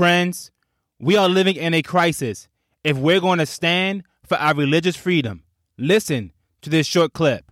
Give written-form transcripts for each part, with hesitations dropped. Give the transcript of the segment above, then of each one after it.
Friends, we are living in a crisis if we're going to stand for our religious freedom. Listen to this short clip.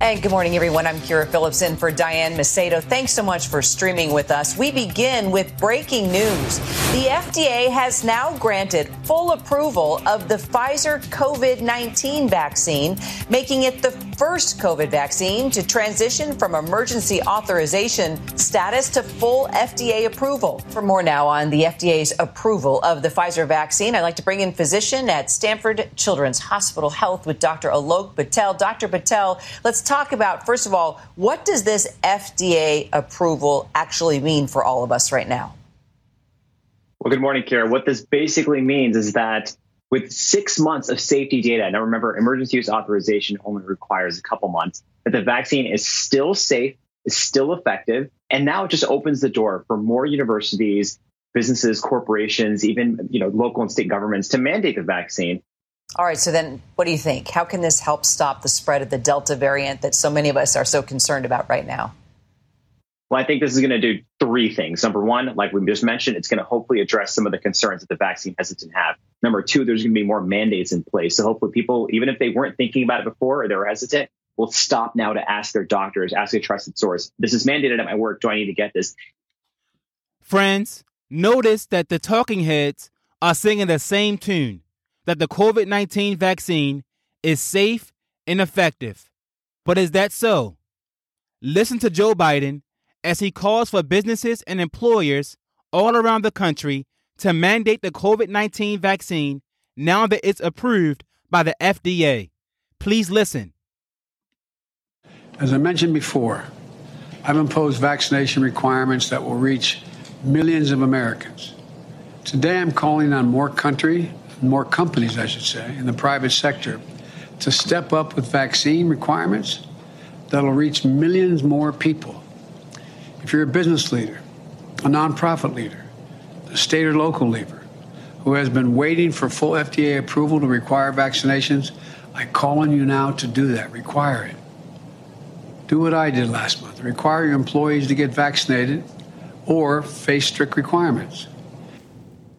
And good morning, everyone. I'm Kira Phillips in for Diane Macedo. Thanks so much for streaming with us. We begin with breaking news. The FDA has now granted full approval of the Pfizer COVID-19 vaccine, making it the first COVID vaccine to transition from emergency authorization status to full FDA approval. For more now on the FDA's approval of the Pfizer vaccine, I'd like to bring in physician at Stanford Children's Hospital Health with Dr. Alok Patel. Dr. Patel, let's talk about, first of all, what does this FDA approval actually mean for all of us right now? Well, good morning, Kara. What this basically means is that with 6 months of safety data, now remember, emergency use authorization only requires a couple months, that the vaccine is still safe, is still effective, and now it just opens the door for more universities, businesses, corporations, even local and state governments to mandate the vaccine. All right, so then what do you think? How can this help stop the spread of the Delta variant that so many of us are so concerned about right now? Well, I think this is going to do three things. Number one, like we just mentioned, it's going to hopefully address some of the concerns that the vaccine hesitant have. Number two, there's going to be more mandates in place. So hopefully people, even if they weren't thinking about it before or they were hesitant, will stop now to ask their doctors, ask a trusted source. This is mandated at my work. Do I need to get this? Friends, notice that the talking heads are singing the same tune, that the COVID-19 vaccine is safe and effective. But is that so? Listen to Joe Biden as he calls for businesses and employers all around the country to mandate the COVID-19 vaccine now that it's approved by the FDA. Please listen. As I mentioned before, I've imposed vaccination requirements that will reach millions of Americans. Today, I'm calling on more companies, I should say, in the private sector to step up with vaccine requirements that'll reach millions more people. If you're a business leader, a nonprofit leader, a state or local leader who has been waiting for full FDA approval to require vaccinations, I call on you now to do that. Require it. Do what I did last month. Require your employees to get vaccinated or face strict requirements.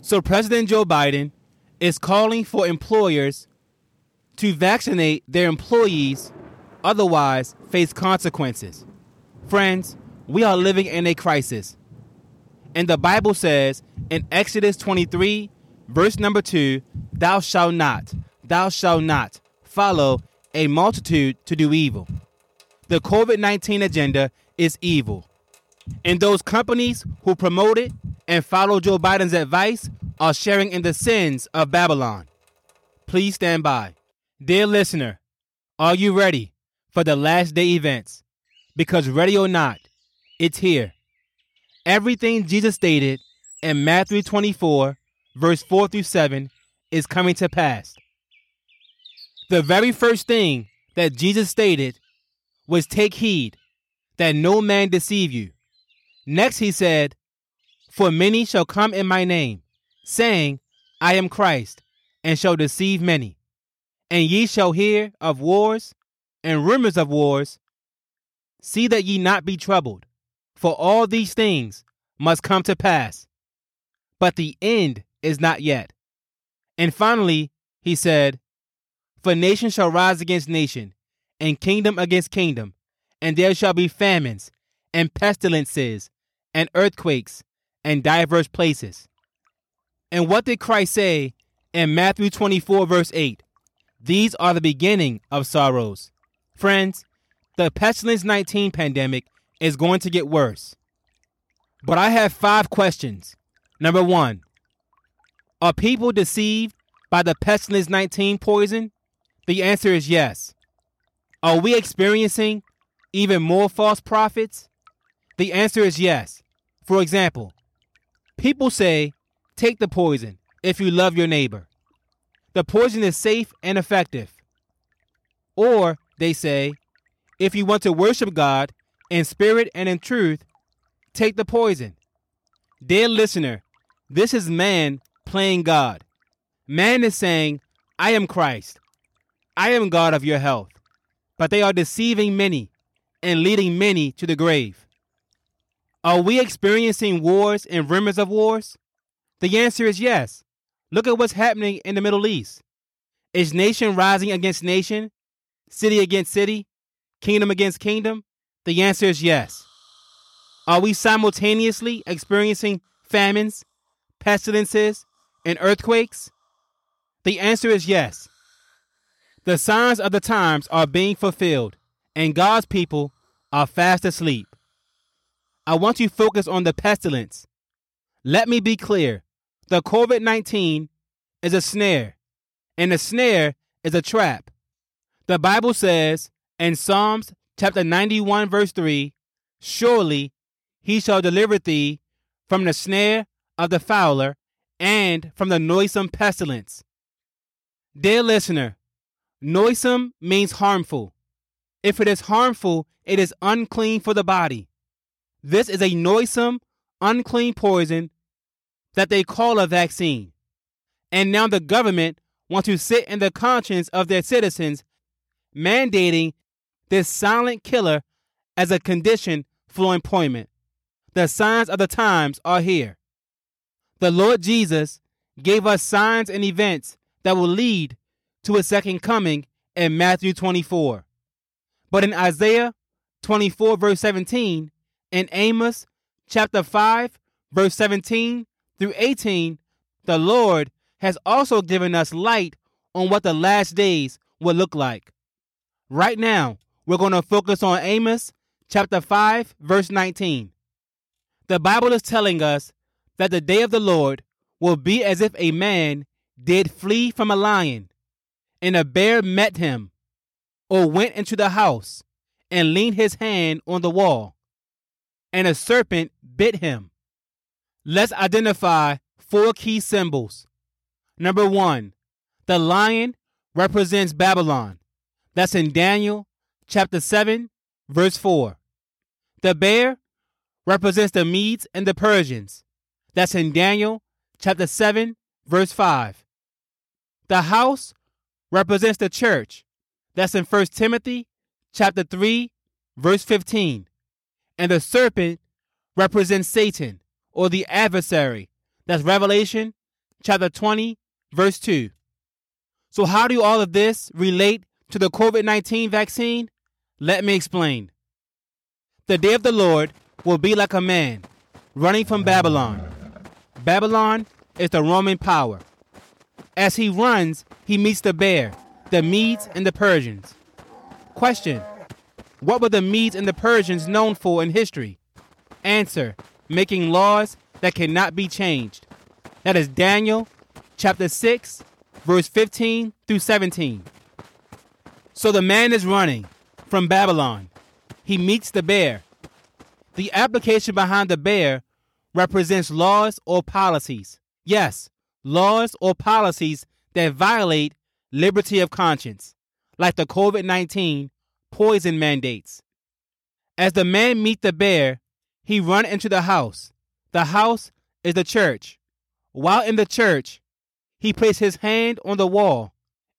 So President Joe Biden is calling for employers to vaccinate their employees, otherwise face consequences. Friends, we are living in a crisis. And the Bible says in Exodus 23, verse number 2, thou shalt not follow a multitude to do evil. The COVID-19 agenda is evil. And those companies who promote it and follow Joe Biden's advice are sharing in the sins of Babylon. Please stand by. Dear listener, are you ready for the last day events? Because ready or not, it's here. Everything Jesus stated in Matthew 24, verse 4 through 7 is coming to pass. The very first thing that Jesus stated was take heed that no man deceive you. Next he said, for many shall come in my name, saying, I am Christ, and shall deceive many. And ye shall hear of wars and rumors of wars. See that ye not be troubled, for all these things must come to pass. But the end is not yet. And finally, he said, for nation shall rise against nation, and kingdom against kingdom, and there shall be famines, and pestilences, and earthquakes, and divers places. And what did Christ say in Matthew 24, verse 8? These are the beginning of sorrows. Friends, the pestilence 19 pandemic is going to get worse. But I have 5 questions. Number 1, are people deceived by the pestilence 19 poison? The answer is yes. Are we experiencing even more false prophets? The answer is yes. For example, people say, take the poison if you love your neighbor. The poison is safe and effective. Or, they say, if you want to worship God in spirit and in truth, take the poison. Dear listener, this is man playing God. Man is saying, I am Christ. I am God of your health. But they are deceiving many and leading many to the grave. Are we experiencing wars and rumors of wars? The answer is yes. Look at what's happening in the Middle East. Is nation rising against nation? City against city? Kingdom against kingdom? The answer is yes. Are we simultaneously experiencing famines, pestilences, and earthquakes? The answer is yes. The signs of the times are being fulfilled, and God's people are fast asleep. I want you to focus on the pestilence. Let me be clear. The COVID-19 is a snare, and a snare is a trap. The Bible says in Psalms chapter 91, verse 3, "Surely he shall deliver thee from the snare of the fowler and from the noisome pestilence." Dear listener, noisome means harmful. If it is harmful, it is unclean for the body. This is a noisome, unclean poison that they call a vaccine. And now the government wants to sit in the conscience of their citizens, mandating this silent killer as a condition for employment. The signs of the times are here. The Lord Jesus gave us signs and events that will lead to his second coming in Matthew 24. But in Isaiah 24, verse 17, in Amos chapter 5, verse 17 through 18, the Lord has also given us light on what the last days will look like. Right now, we're going to focus on Amos chapter 5, verse 19. The Bible is telling us that the day of the Lord will be as if a man did flee from a lion, and a bear met him, or went into the house and leaned his hand on the wall, and a serpent bit him. Let's identify four key symbols. Number 1, the lion represents Babylon. That's in Daniel chapter 7, verse 4. The bear represents the Medes and the Persians. That's in Daniel chapter 7, verse 5. The house represents the church. That's in 1 Timothy chapter 3, verse 15. And the serpent represents Satan, or the adversary. That's Revelation chapter 20, verse 2. So how do all of this relate to the COVID-19 vaccine? Let me explain. The day of the Lord will be like a man running from Babylon. Babylon is the Roman power. As he runs, he meets the bear, the Medes and the Persians. Question: what were the Medes and the Persians known for in history? Answer: making laws that cannot be changed. That is Daniel chapter 6, verse 15 through 17. So the man is running from Babylon. He meets the bear. The application behind the bear represents laws or policies. Yes, laws or policies that violate liberty of conscience, like the COVID-19 poison mandates. As the man meet the bear, he run into the house. The house is the church. While in the church, he placed his hand on the wall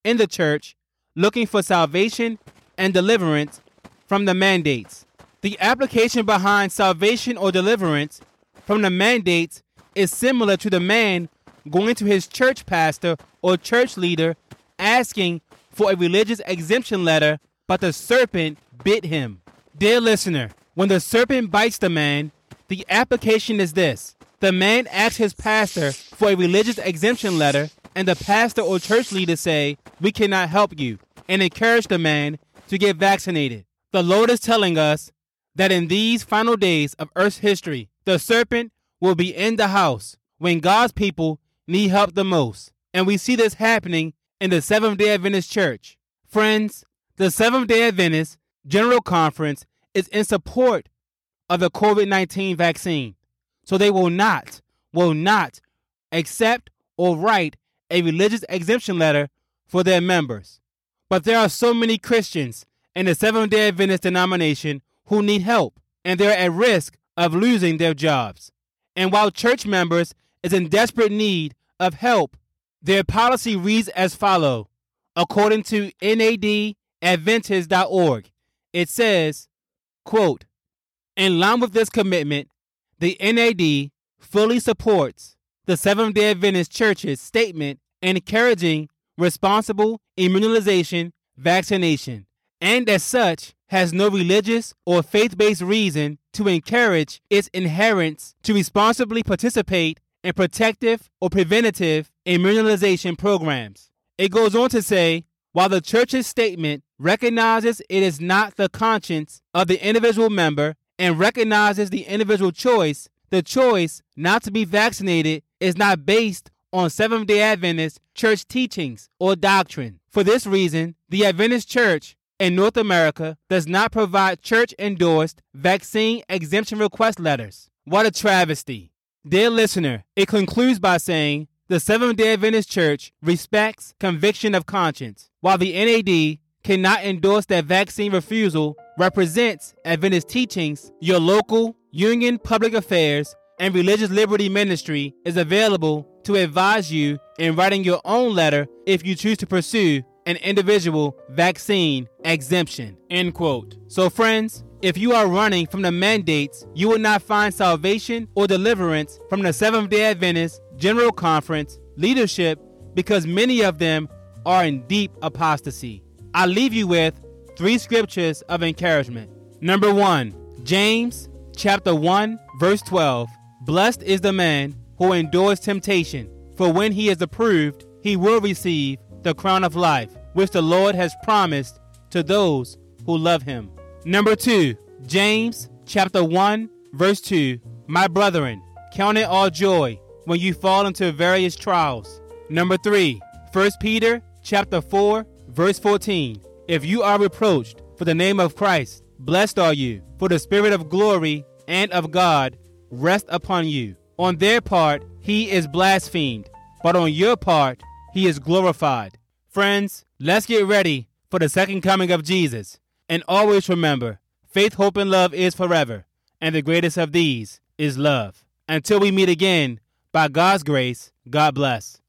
in the church, looking for salvation and deliverance from the mandates. The application behind salvation or deliverance from the mandates is similar to the man going to his church pastor or church leader asking for a religious exemption letter, but the serpent bit him. Dear listener, when the serpent bites the man, the application is this. The man asks his pastor for a religious exemption letter, and the pastor or church leader say, "We cannot help you," and encourage the man to get vaccinated. The Lord is telling us that in these final days of earth's history, the serpent will be in the house when God's people need help the most. And we see this happening in the Seventh-day Adventist Church. Friends, the Seventh-day Adventist General Conference is in support of the COVID-19 vaccine, so they will not accept or write a religious exemption letter for their members. But there are so many Christians in the Seventh-day Adventist denomination who need help, and they're at risk of losing their jobs. And while church members is in desperate need of help, their policy reads as follows. According to NAD, Adventist.org, it says, quote, "In line with this commitment, The NAD fully supports the Seventh-day Adventist Church's statement encouraging responsible immunization vaccination, and as such has no religious or faith-based reason to encourage its adherents to responsibly participate in protective or preventative immunization programs. It goes on to say, while the church's statement recognizes it is not the conscience of the individual member and recognizes the individual choice, the choice not to be vaccinated is not based on Seventh-day Adventist church teachings or doctrine. For this reason, the Adventist Church in North America does not provide church-endorsed vaccine exemption request letters. What a travesty. Dear listener, it concludes by saying, the Seventh-day Adventist Church respects conviction of conscience. While the NAD cannot endorse that vaccine refusal represents Adventist teachings, your local Union Public Affairs and Religious Liberty Ministry is available to advise you in writing your own letter if you choose to pursue an individual vaccine exemption. End quote. So friends, if you are running from the mandates, you will not find salvation or deliverance from the Seventh-day Adventist General Conference leadership, because many of them are in deep apostasy. I leave you with 3 scriptures of encouragement. Number 1, James chapter 1, verse 12. Blessed is the man who endures temptation, for when he is approved, he will receive the crown of life, which the Lord has promised to those who love him. Number 2, James chapter 1, verse 2. My brethren, count it all joy when you fall into various trials. Number 3, 1 Peter chapter 4, verse 14. If you are reproached for the name of Christ, blessed are you, for the Spirit of glory and of God rest upon you. On their part, he is blasphemed, but on your part, he is glorified. Friends, let's get ready for the second coming of Jesus. And always remember, faith, hope, and love is forever, and the greatest of these is love. Until we meet again, by God's grace, God bless.